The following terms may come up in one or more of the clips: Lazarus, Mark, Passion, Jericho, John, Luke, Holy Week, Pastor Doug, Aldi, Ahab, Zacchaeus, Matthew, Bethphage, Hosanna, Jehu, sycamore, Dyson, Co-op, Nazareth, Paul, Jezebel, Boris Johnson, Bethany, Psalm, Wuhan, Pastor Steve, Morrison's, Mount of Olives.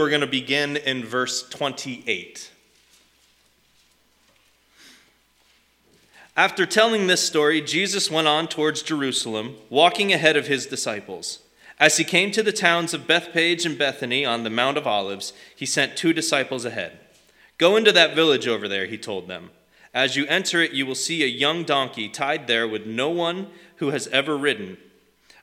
We're going to begin in verse 28. After telling this story, Jesus went on towards Jerusalem, walking ahead of his disciples. As he came to the towns of Bethphage and Bethany on the Mount of Olives, he sent two disciples ahead. "Go into that village over there," he told them. "As you enter it, you will see a young donkey tied there with no one who has ever ridden.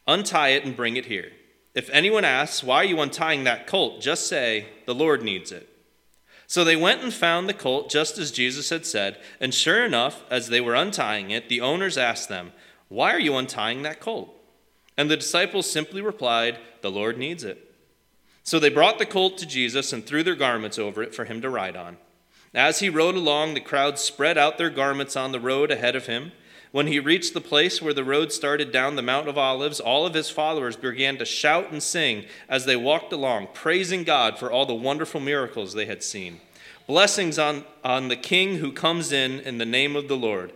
Untie it and bring it here. If anyone asks, 'Why are you untying that colt?' just say, 'The Lord needs it.'" So they went and found the colt just as Jesus had said, and sure enough, as they were untying it, the owners asked them, "Why are you untying that colt?" And the disciples simply replied, "The Lord needs it." So they brought the colt to Jesus and threw their garments over it for him to ride on. As he rode along, the crowd spread out their garments on the road ahead of him. When he reached the place where the road started down the Mount of Olives, all of his followers began to shout and sing as they walked along, praising God for all the wonderful miracles they had seen. "Blessings on the King who comes in the name of the Lord.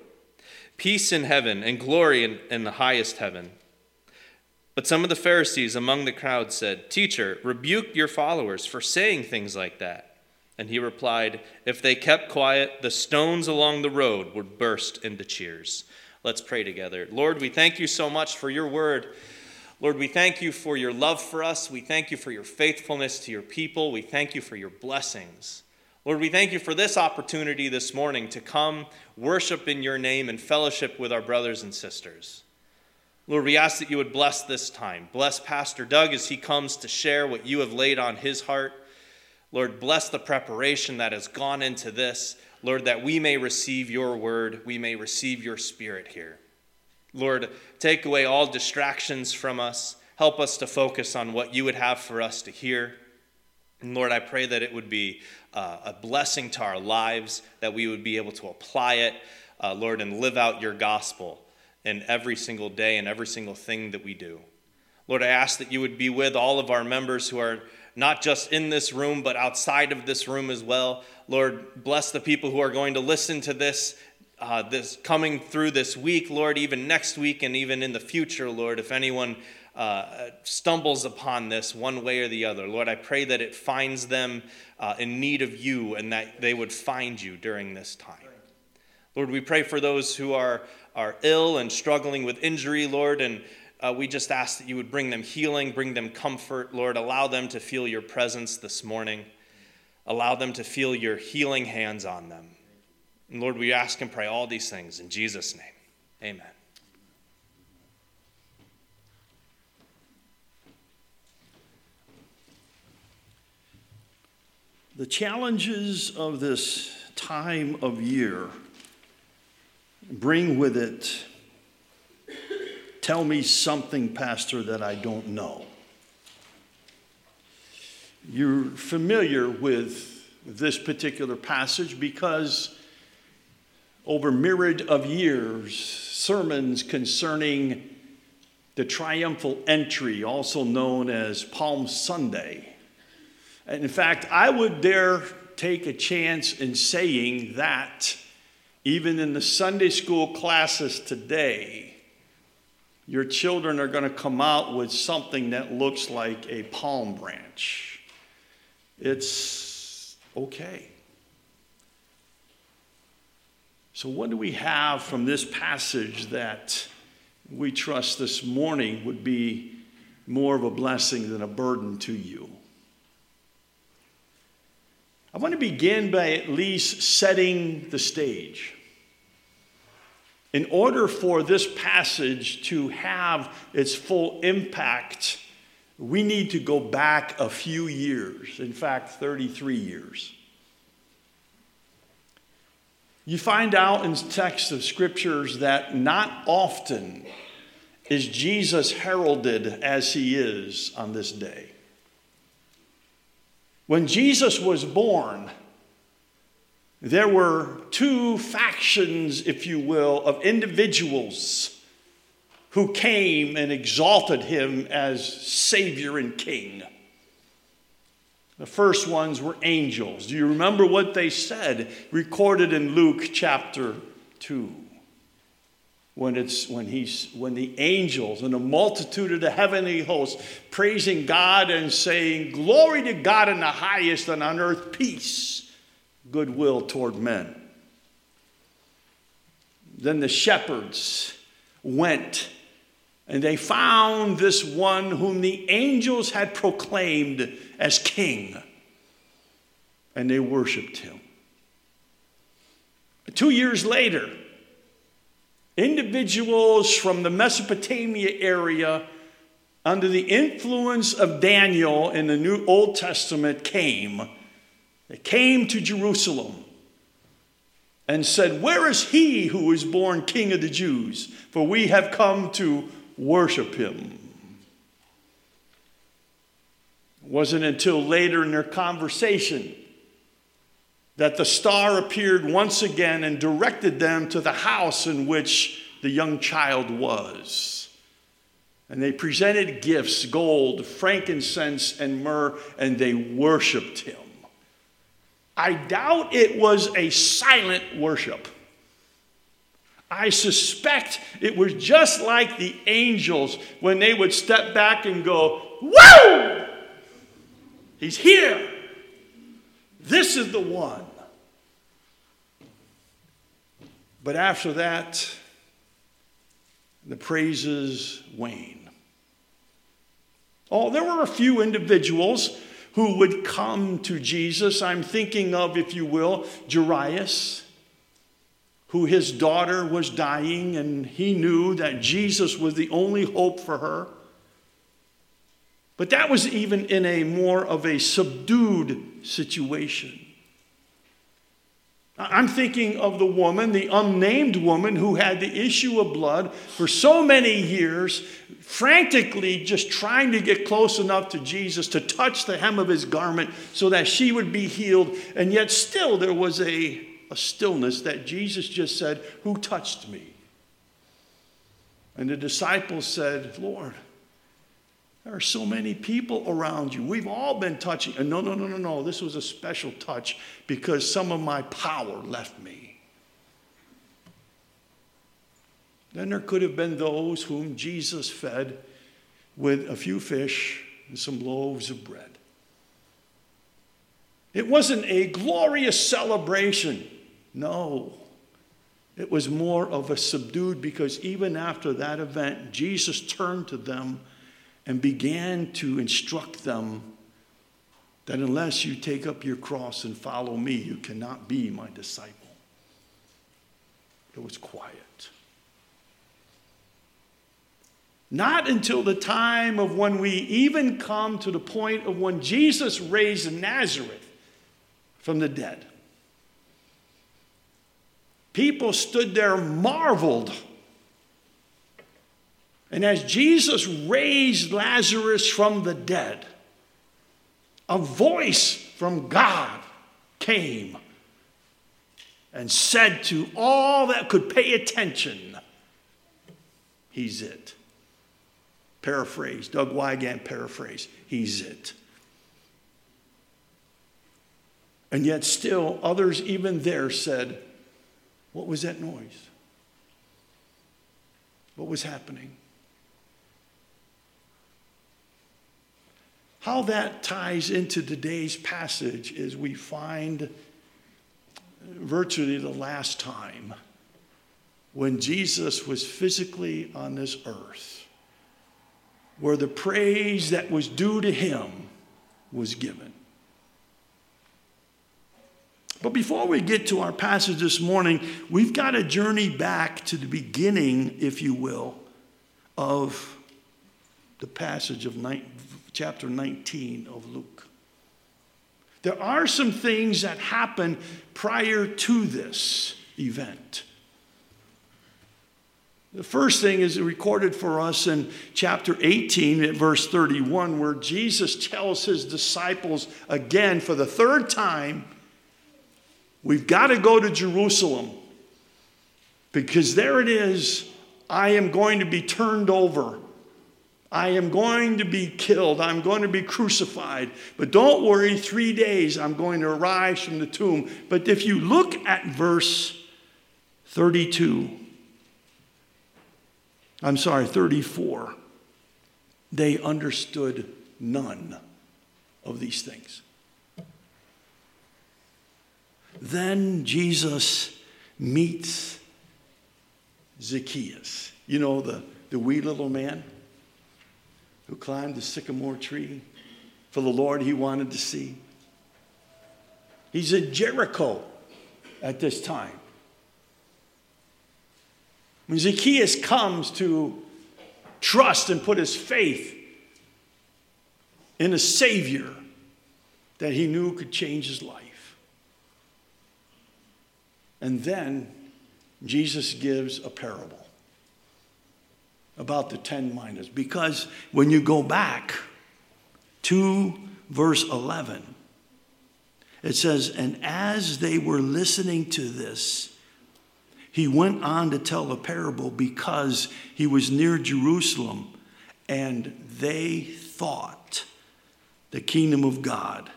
Peace in heaven and glory in the highest heaven." But some of the Pharisees among the crowd said, "Teacher, rebuke your followers for saying things like that." And he replied, "If they kept quiet, the stones along the road would burst into cheers." Let's pray together. Lord, we thank you so much for your word. Lord, we thank you for your love for us. We thank you for your faithfulness to your people. We thank you for your blessings. Lord, we thank you for this opportunity this morning to come worship in your name and fellowship with our brothers and sisters. Lord, we ask that you would bless this time. Bless Pastor Doug as he comes to share what you have laid on his heart. Lord, bless the preparation that has gone into this. Lord, that we may receive your word, we may receive your spirit here. Lord, take away all distractions from us. Help us to focus on what you would have for us to hear. And Lord, I pray that it would be a blessing to our lives, that we would be able to apply it, Lord, and live out your gospel in every single day and every single thing that we do. Lord, I ask that you would be with all of our members who are not just in this room, but outside of this room as well. Lord, bless the people who are going to listen to this, this coming through this week, Lord, even next week and even in the future, Lord. If anyone stumbles upon this one way or the other, Lord, I pray that it finds them in need of you and that they would find you during this time. Lord, we pray for those who are ill and struggling with injury, Lord, and we just ask that you would bring them healing, bring them comfort, Lord. Allow them to feel your presence this morning. Allow them to feel your healing hands on them. And Lord, we ask and pray all these things in Jesus' name. Amen. The challenges of this time of year bring with it, "Tell me something, Pastor, that I don't know." You're familiar with this particular passage because over myriad of years, sermons concerning the triumphal entry, also known as Palm Sunday. And in fact, I would dare take a chance in saying that even in the Sunday school classes today, your children are going to come out with something that looks like a palm branch. It's okay. So what do we have from this passage that we trust this morning would be more of a blessing than a burden to you? I want to begin by at least setting the stage. In order for this passage to have its full impact, we need to go back a few years, in fact, 33 years. You find out in texts of scriptures that not often is Jesus heralded as he is on this day. When Jesus was born, there were two factions, if you will, of individuals who came and exalted him as Savior and King. The first ones were angels. Do you remember what they said, recorded in Luke chapter 2? when the angels and the multitude of the heavenly hosts praising God and saying, "Glory to God in the highest, and on earth peace, goodwill toward men." Then the shepherds went, and they found this one whom the angels had proclaimed as king, and they worshiped him. 2 years later, individuals from the Mesopotamia area, under the influence of Daniel in the New Old Testament, came. They came to Jerusalem and said, "Where is he who is born King of the Jews? For we have come to worship him." It wasn't until later in their conversation that the star appeared once again and directed them to the house in which the young child was. And they presented gifts, gold, frankincense, and myrrh, and they worshiped him. I doubt it was a silent worship. I suspect it was just like the angels when they would step back and go, "Whoa! He's here. This is the one." But after that, the praises wane. Oh, there were a few individuals who would come to Jesus. I'm thinking of, if you will, Jairus, who his daughter was dying, and he knew that Jesus was the only hope for her. But that was even in a more of a subdued situation. I'm thinking of the woman, the unnamed woman, who had the issue of blood for so many years, frantically just trying to get close enough to Jesus to touch the hem of his garment so that she would be healed. And yet still there was a stillness that Jesus just said, "Who touched me?" And the disciples said, "Lord, there are so many people around you. We've all been touching." And no. This was a special touch because some of my power left me. Then there could have been those whom Jesus fed with a few fish and some loaves of bread. It wasn't a glorious celebration. No. It was more of a subdued, because even after that event, Jesus turned to them and began to instruct them that unless you take up your cross and follow me, you cannot be my disciple. It was quiet. Not until the time of when we even come to the point of when Jesus raised Nazareth from the dead. People stood there, marveled. And as Jesus raised Lazarus from the dead, a voice from God came and said to all that could pay attention, "He's it." Paraphrase, Doug Wygant paraphrase, "He's it." And yet still others even there said, "What was that noise? What was happening?" How that ties into today's passage is we find virtually the last time when Jesus was physically on this earth where the praise that was due to him was given. But before we get to our passage this morning, we've got to journey back to the beginning, if you will, of the passage of chapter 19 of Luke. There are some things that happen prior to this event. The first thing is recorded for us in chapter 18 at verse 31, where Jesus tells his disciples again for the third time, "We've got to go to Jerusalem, because there it is. I am going to be turned over. I am going to be killed. I'm going to be crucified. But don't worry, 3 days I'm going to arise from the tomb." But if you look at verse 32, I'm sorry, 34, they understood none of these things. Then Jesus meets Zacchaeus. You know, the wee little man who climbed the sycamore tree for the Lord he wanted to see. He's in Jericho at this time. When Zacchaeus comes to trust and put his faith in a Savior that he knew could change his life. And then Jesus gives a parable about the 10 minors. Because when you go back to verse 11, it says, and as they were listening to this, he went on to tell a parable because he was near Jerusalem and they thought the kingdom of God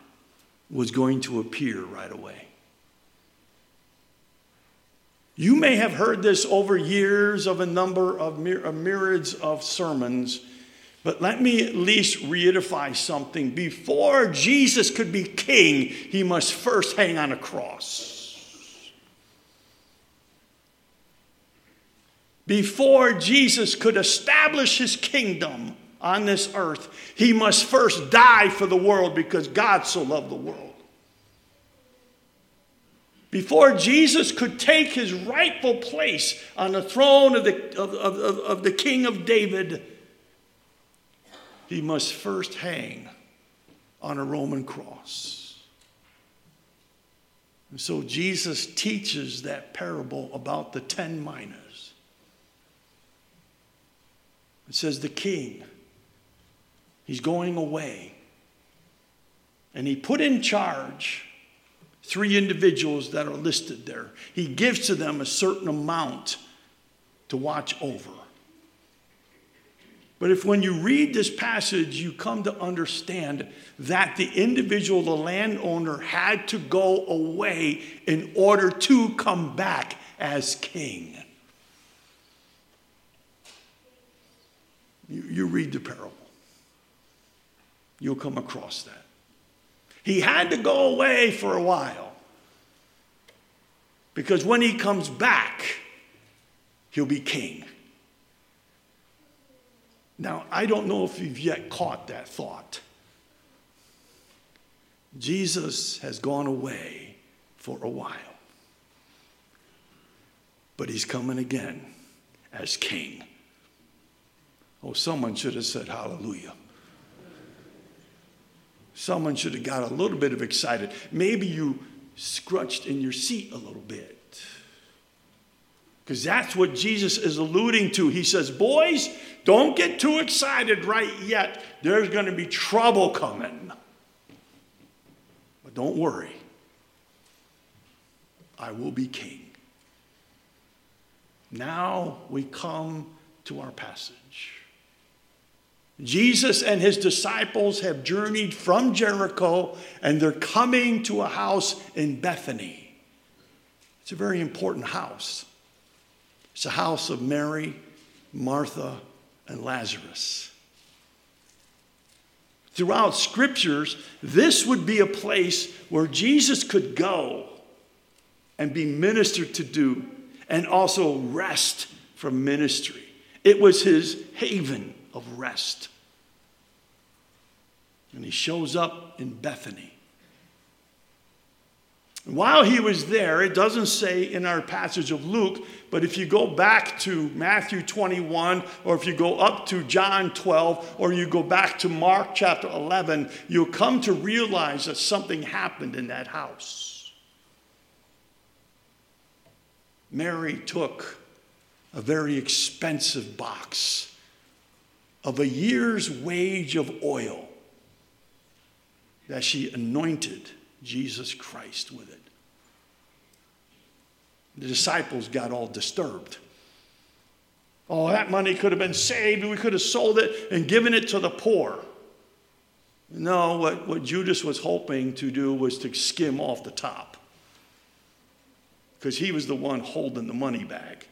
was going to appear right away. You may have heard this over years of a number of myriads of sermons, but let me at least reiterate something. Before Jesus could be king, he must first hang on a cross. Before Jesus could establish his kingdom on this earth, he must first die for the world because God so loved the world. Before Jesus could take his rightful place on the throne of the King of David, he must first hang on a Roman cross. And so Jesus teaches that parable about the 10 minors. It says the king, he's going away. And he put in charge 3 individuals that are listed there. He gives to them a certain amount to watch over. But if when you read this passage, you come to understand that the individual, the landowner, had to go away in order to come back as king. You read the parable. You'll come across that. He had to go away for a while. Because when he comes back, he'll be king. Now, I don't know if you've yet caught that thought. Jesus has gone away for a while. But he's coming again as king. Oh, someone should have said hallelujah. Someone should have got a little bit of excited. Maybe you scrunched in your seat a little bit. Because that's what Jesus is alluding to. He says, boys, don't get too excited right yet. There's going to be trouble coming. But don't worry. I will be king. Now we come to our passage. Jesus and his disciples have journeyed from Jericho and they're coming to a house in Bethany. It's a very important house. It's a house of Mary, Martha, and Lazarus. Throughout scriptures, this would be a place where Jesus could go and be ministered to do and also rest from ministry. It was his haven of rest. And he shows up in Bethany. And while he was there, it doesn't say in our passage of Luke, but if you go back to Matthew 21, or if you go up to John 12, or you go back to Mark chapter 11, you'll come to realize that something happened in that house. Mary took a very expensive box of a year's wage of oil that she anointed Jesus Christ with it. The disciples got all disturbed. Oh, that money could have been saved. We could have sold it and given it to the poor. No, what Judas was hoping to do was to skim off the top because he was the one holding the money bag.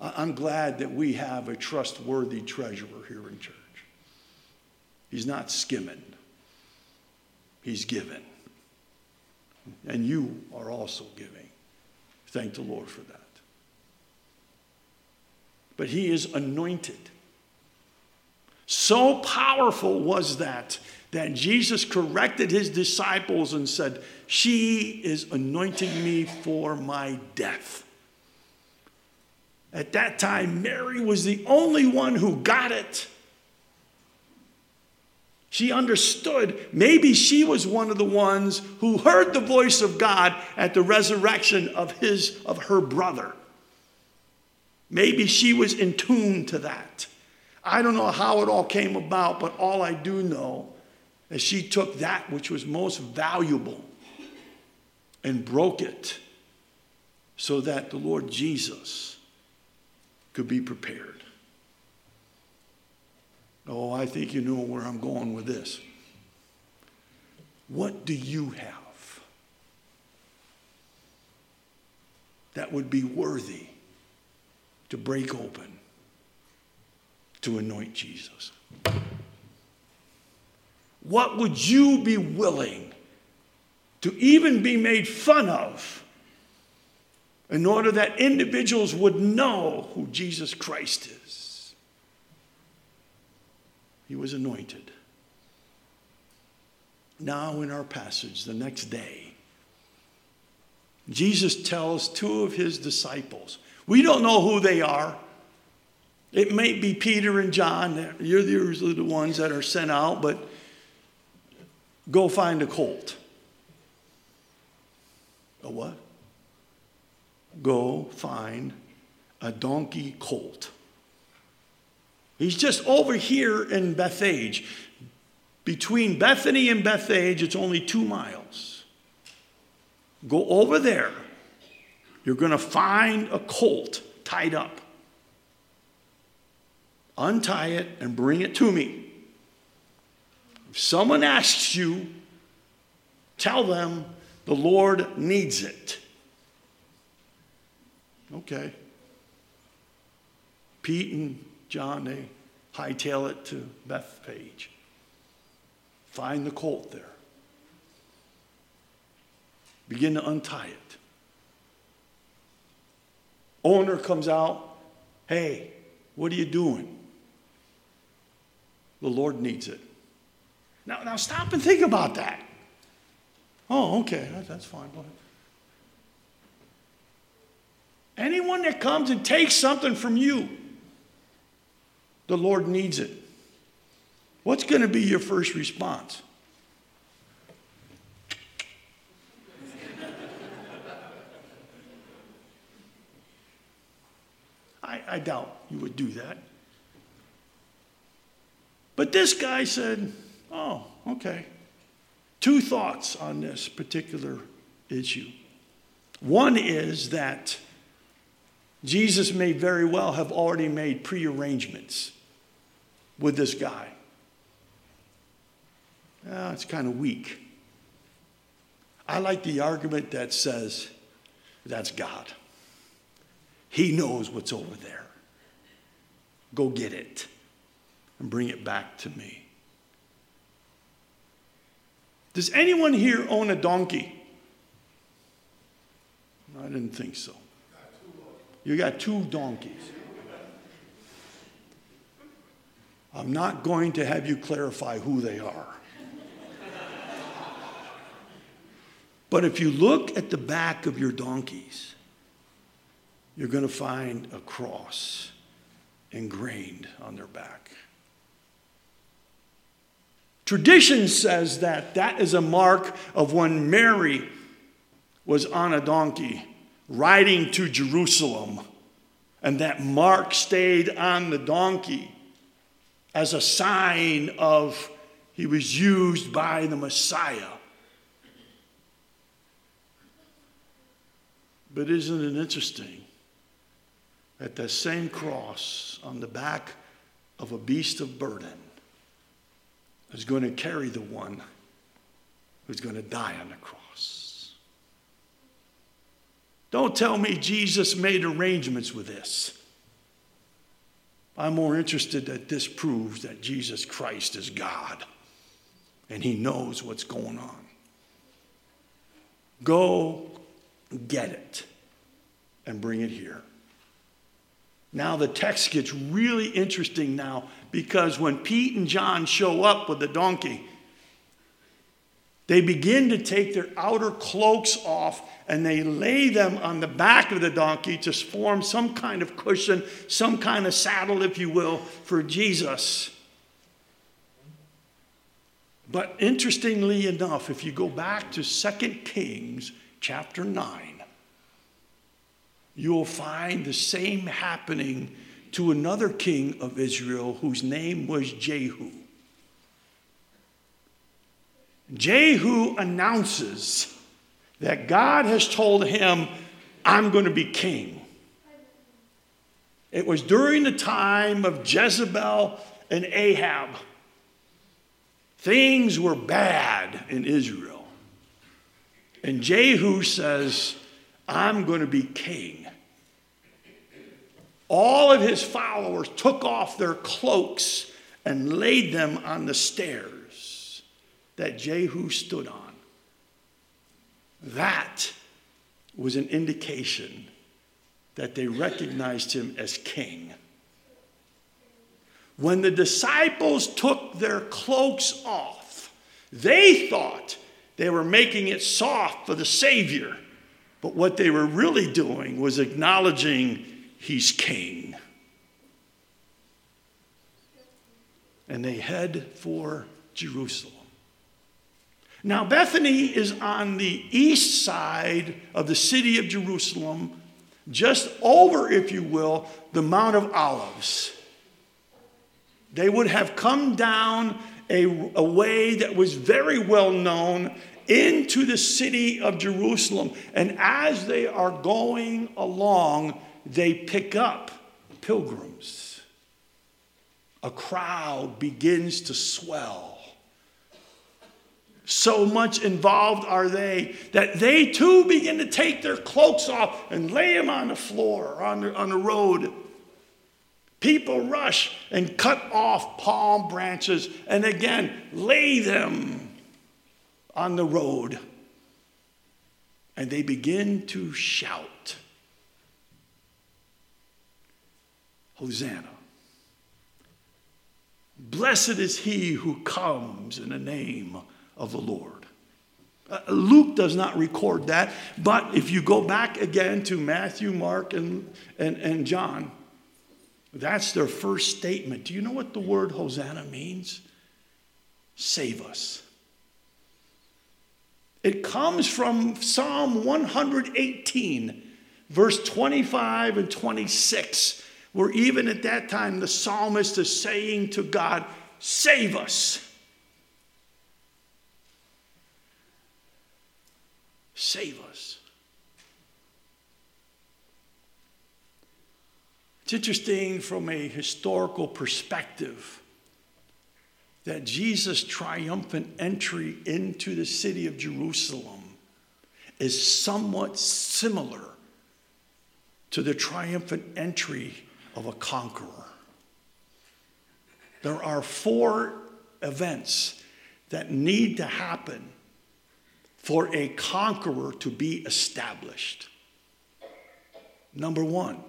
I'm glad that we have a trustworthy treasurer here in church. He's not skimming. He's giving. And you are also giving. Thank the Lord for that. But he is anointed. So powerful was that Jesus corrected his disciples and said, "She is anointing me for my death." At that time, Mary was the only one who got it. She understood. Maybe she was one of the ones who heard the voice of God at the resurrection of her brother. Maybe she was in tune to that. I don't know how it all came about, but all I do know is she took that which was most valuable and broke it so that the Lord Jesus could be prepared. Oh, I think you know where I'm going with this. What do you have that would be worthy to break open, to anoint Jesus? What would you be willing to even be made fun of in order that individuals would know who Jesus Christ is? He was anointed. Now in our passage, the next day, Jesus tells two of his disciples, we don't know who they are. It may be Peter and John. You're usually the ones that are sent out, but go find a colt. A what? Go find a donkey colt. He's just over here in Bethphage. Between Bethany and Bethphage, it's only 2 miles. Go over there. You're going to find a colt tied up. Untie it and bring it to me. If someone asks you, tell them the Lord needs it. Okay. Pete and John, they hightail it to Bethphage. Find the colt there. Begin to untie it. Owner comes out. Hey, what are you doing? The Lord needs it. Now stop and think about that. Oh, okay, that's fine. Anyone that comes and takes something from you, the Lord needs it. What's going to be your first response? I doubt you would do that. But this guy said, oh, okay. Two thoughts on this particular issue. One is that Jesus may very well have already made prearrangements with this guy. It's kind of weak. I like the argument that says that's God. He knows what's over there. Go get it and bring it back to me. Does anyone here own a donkey? No, I didn't think so. You got 2 donkeys. I'm not going to have you clarify who they are. But if you look at the back of your donkeys, you're going to find a cross ingrained on their back. Tradition says that is a mark of when Mary was on a donkey riding to Jerusalem, and that mark stayed on the donkey as a sign of he was used by the Messiah. But isn't it interesting that the same cross on the back of a beast of burden is going to carry the one who's going to die on the cross? Don't tell me Jesus made arrangements with this. I'm more interested that this proves that Jesus Christ is God and he knows what's going on. Go get it and bring it here. Now the text gets really interesting now, because when Pete and John show up with the donkey, they begin to take their outer cloaks off and they lay them on the back of the donkey to form some kind of cushion, some kind of saddle, if you will, for Jesus. But interestingly enough, if you go back to 2 Kings chapter 9, you will find the same happening to another king of Israel whose name was Jehu. Jehu announces that God has told him, I'm going to be king. It was during the time of Jezebel and Ahab. Things were bad in Israel. And Jehu says, I'm going to be king. All of his followers took off their cloaks and laid them on the stairs that Jehu stood on. That was an indication that they recognized him as king. When the disciples took their cloaks off, they thought they were making it soft for the Savior, but what they were really doing was acknowledging he's king. And they head for Jerusalem. Now, Bethany is on the east side of the city of Jerusalem, just over, if you will, the Mount of Olives. They would have come down a way that was very well known into the city of Jerusalem. And as they are going along, they pick up pilgrims. A crowd begins to swell. So much involved are they that they too begin to take their cloaks off and lay them on the floor or on the road. People rush and cut off palm branches and again lay them on the road. And they begin to shout, Hosanna. Blessed is he who comes in the name of the Lord. Luke does not record that, but if you go back again to Matthew, Mark, and John, that's their first statement. Do you know what the word Hosanna means? Save us. It comes from Psalm 118, verse 25 and 26, where even at that time the psalmist is saying to God, save us. Save us. It's interesting from a historical perspective that Jesus' triumphant entry into the city of Jerusalem is somewhat similar to the triumphant entry of a conqueror. There are four events that need to happen for a conqueror to be established. Number one,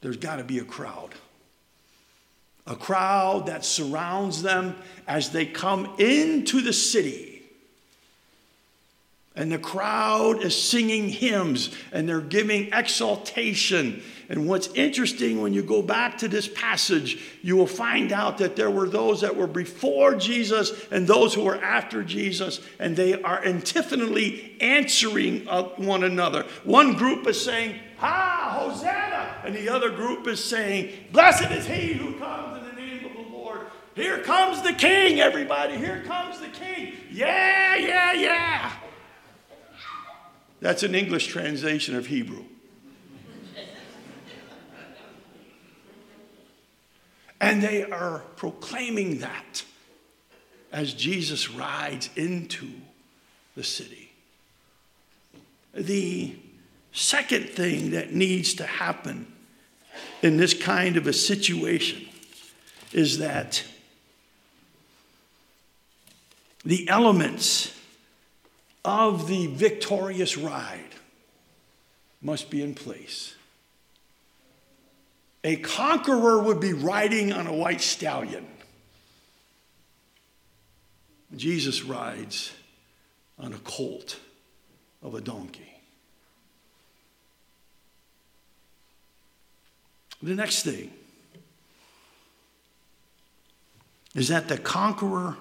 there's got to be a crowd. A crowd that surrounds them as they come into the city. And the crowd is singing hymns and they're giving exaltation. And what's interesting, when you go back to this passage, you will find out that there were those that were before Jesus and those who were after Jesus, and they are antiphonally answering one another. One group is saying, "Ha, Hosanna!" And the other group is saying, "Blessed is he who comes in the name of the Lord." Here comes the king, everybody. Here comes the king. Yeah, yeah, yeah. That's an English translation of Hebrew. And they are proclaiming that as Jesus rides into the city. The second thing that needs to happen in this kind of a situation is that the elements of the victorious ride must be in place. A conqueror would be riding on a white stallion. Jesus rides on a colt of a donkey. The next thing is that the conqueror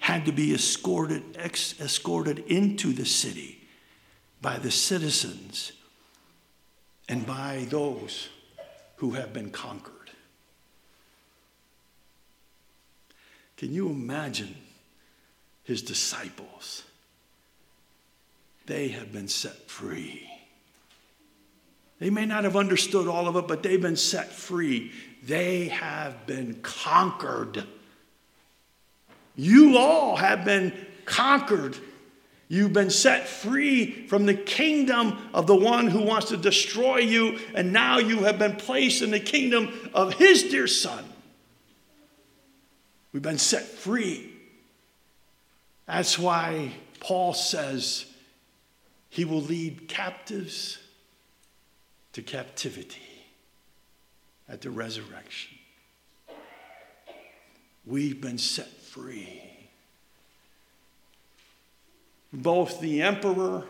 had to be escorted into the city by the citizens and by those who have been conquered. Can you imagine his disciples? They have been set free. They may not have understood all of it, but they've been set free. They have been conquered. You all have been conquered. You've been set free from the kingdom of the one who wants to destroy you, and now you have been placed in the kingdom of his dear Son. We've been set free. That's why Paul says he will lead captives to captivity at the resurrection. We've been set free. Both the emperor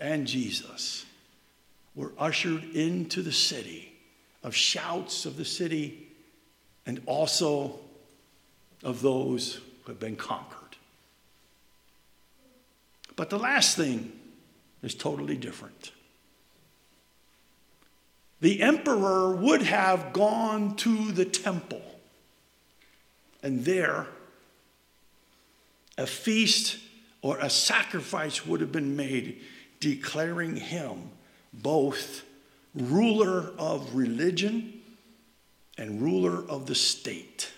and Jesus were ushered into the city of shouts of the city and also of those who have been conquered. But the last thing is totally different. The emperor would have gone to the temple, and there a feast or a sacrifice would have been made, declaring him both ruler of religion and ruler of the state.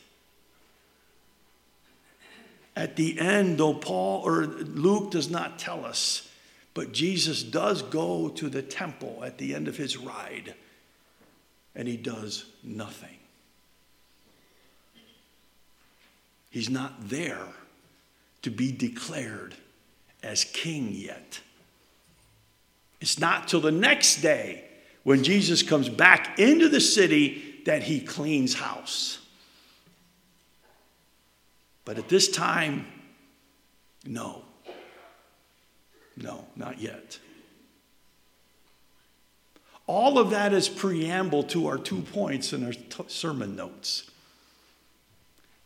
At the end, though Paul or Luke does not tell us, but Jesus does go to the temple at the end of his ride, and he does nothing. He's not there to be declared as king yet. It's not till the next day when Jesus comes back into the city that he cleans house. But at this time, no, not yet. All of that is preamble to our 2 points in our sermon notes.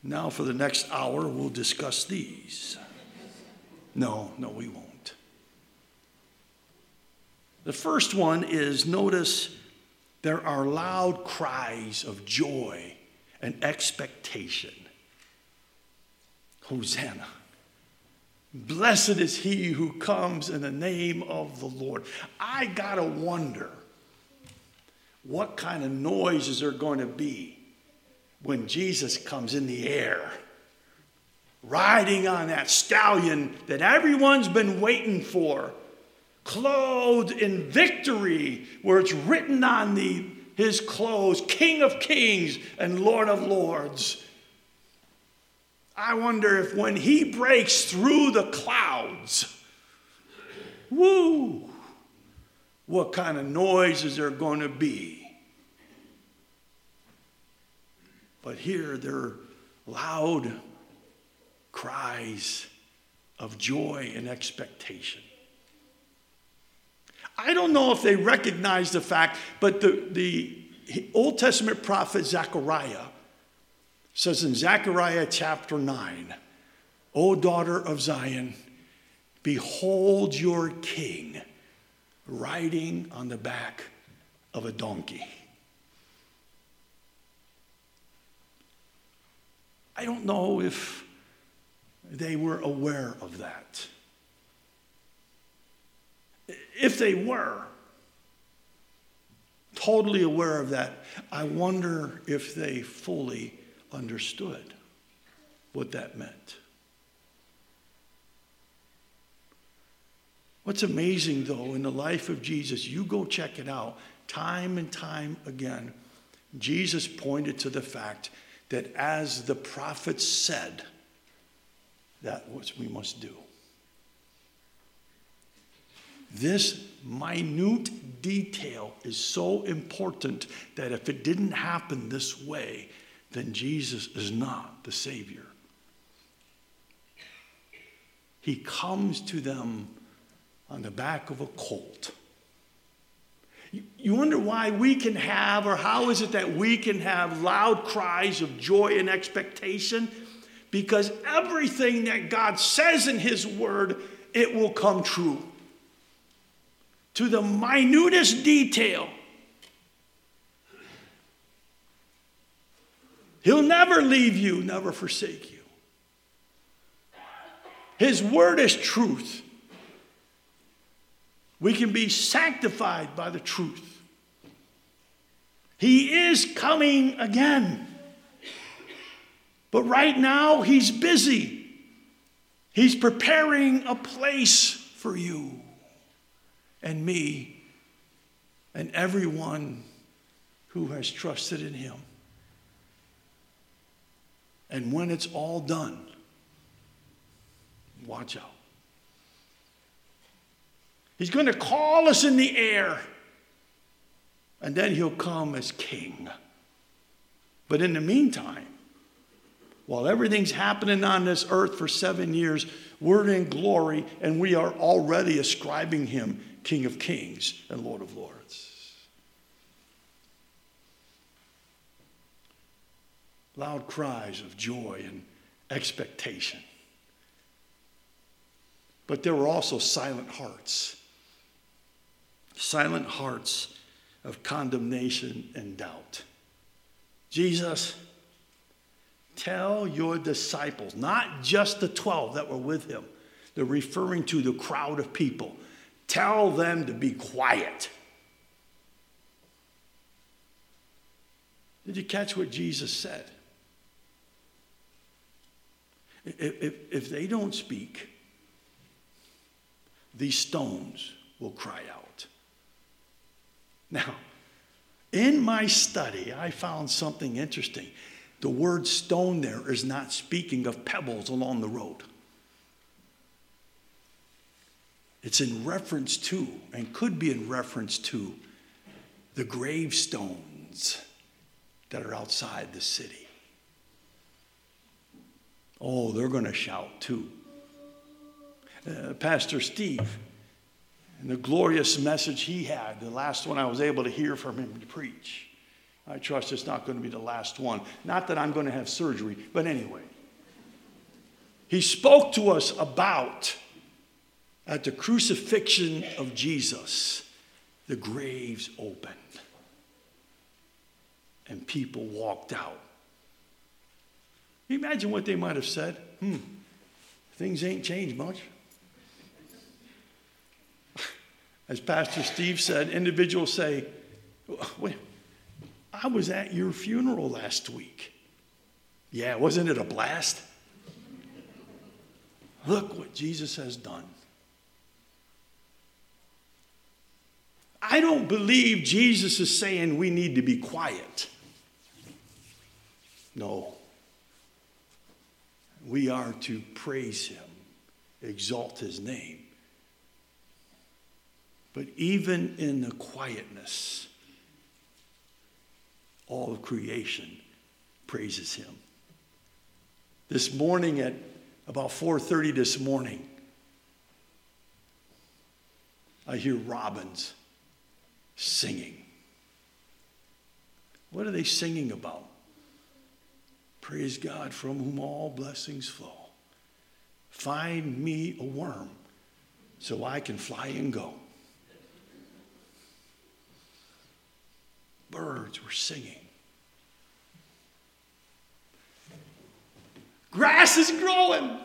Now for the next hour, we'll discuss these. No, we won't. The first one is, notice there are loud cries of joy and expectation. Hosanna. Blessed is he who comes in the name of the Lord. I got to wonder, what kind of noise is there going to be when Jesus comes in the air, riding on that stallion that everyone's been waiting for, clothed in victory, where it's written on his clothes, King of Kings and Lord of Lords. I wonder if when he breaks through the clouds, what kind of noise is there going to be? But here there are loud cries of joy and expectation. I don't know if they recognize the fact, but the Old Testament prophet Zechariah says in Zechariah chapter 9, O daughter of Zion, behold your king riding on the back of a donkey. I don't know if they were aware of that. If they were totally aware of that, I wonder if they fully understood what that meant. What's amazing, though, in the life of Jesus, you go check it out, Time and time again, Jesus pointed to the fact that as the prophets said, that was we must do. This minute detail is so important that if it didn't happen this way, then Jesus is not the Savior. He comes to them on the back of a colt. You wonder why we can have, or how is it that we can have loud cries of joy and expectation? Because everything that God says in His Word, it will come true. To the minutest detail. He'll never leave you, never forsake you. His word is truth. We can be sanctified by the truth. He is coming again. But right now, he's busy. He's preparing a place for you and me and everyone who has trusted in him. And when it's all done, watch out. He's going to call us in the air, and then he'll come as king. But in the meantime, while everything's happening on this earth for 7 years, we're in glory, and we are already ascribing him King of Kings and Lord of Lords. Loud cries of joy and expectation. But there were also silent hearts of condemnation and doubt. Jesus, tell your disciples, not just the 12 that were with him, they're referring to the crowd of people, tell them to be quiet. Did you catch what Jesus said? If they don't speak, these stones will cry out. Now, in my study, I found something interesting. The word stone there is not speaking of pebbles along the road. It's in reference to, and could be in reference to, the gravestones that are outside the city. Oh, they're going to shout too. Pastor Steve, and the glorious message he had, the last one I was able to hear from him to preach. I trust it's not going to be the last one. Not that I'm going to have surgery, but anyway. He spoke to us about, at the crucifixion of Jesus, the graves opened. And people walked out. Imagine what they might have said. Things ain't changed much. As Pastor Steve said, individuals say, wait, I was at your funeral last week. Yeah, wasn't it a blast? Look what Jesus has done. I don't believe Jesus is saying we need to be quiet. No. We are to praise him, exalt his name. But even in the quietness, all of creation praises him. This morning at about 4:30 this morning, I hear robins singing. What are they singing about? Praise God from whom all blessings flow. Find me a worm so I can fly and go. Birds were singing. Grass is growing.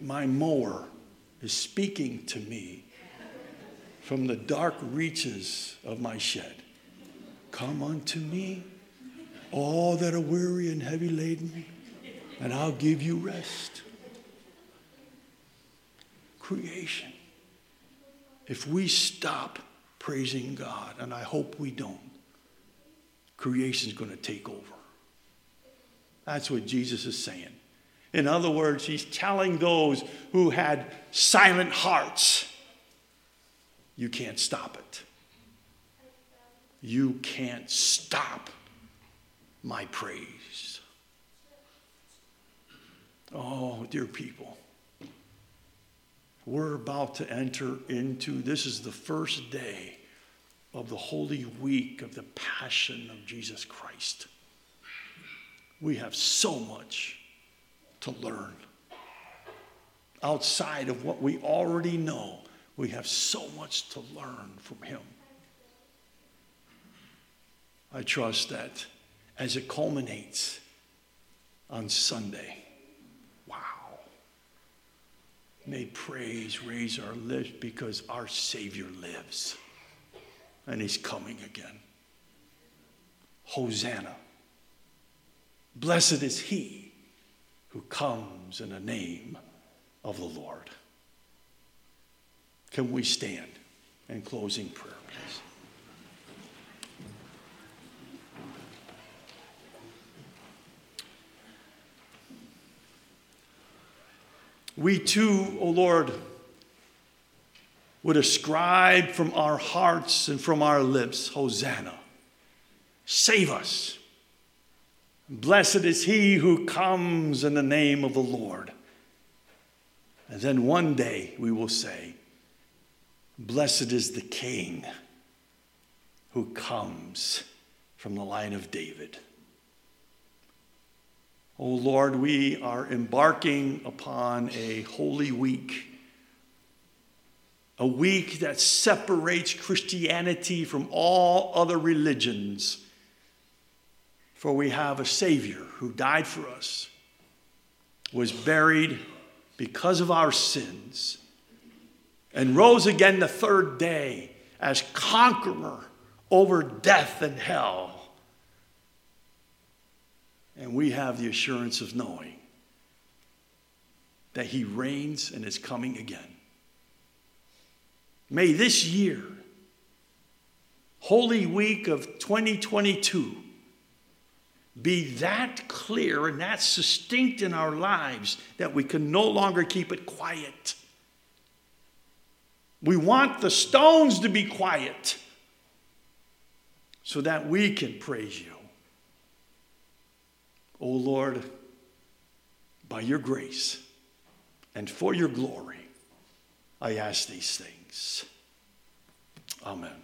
My mower is speaking to me from the dark reaches of my shed. Come unto me, all that are weary and heavy laden, and I'll give you rest. Creation If we stop praising God, and I hope we don't, creation's going to take over. That's what Jesus is saying. In other words, he's telling those who had silent hearts, you can't stop it. You can't stop my praise. Oh, dear people, we're about to enter into, this is the first day of the Holy Week of the Passion of Jesus Christ. We have so much to learn. Outside of what we already know, we have so much to learn from him. I trust that as it culminates on Sunday, wow, may praise raise our lips because our Savior lives and he's coming again. Hosanna. Blessed is he who comes in the name of the Lord. Can we stand in closing prayer, please? We too, O Lord, would ascribe from our hearts and from our lips, Hosanna, save us. Blessed is he who comes in the name of the Lord. And then one day we will say, blessed is the King who comes from the line of David. O Lord, we are embarking upon a Holy Week, a week that separates Christianity from all other religions. For we have a Savior who died for us, was buried because of our sins, and rose again the third day as conqueror over death and hell. And we have the assurance of knowing that he reigns and is coming again. May this year, Holy Week of 2022, be that clear and that succinct in our lives that we can no longer keep it quiet. We want the stones to be quiet so that we can praise you. O Lord, by your grace and for your glory, I ask these things. Amen.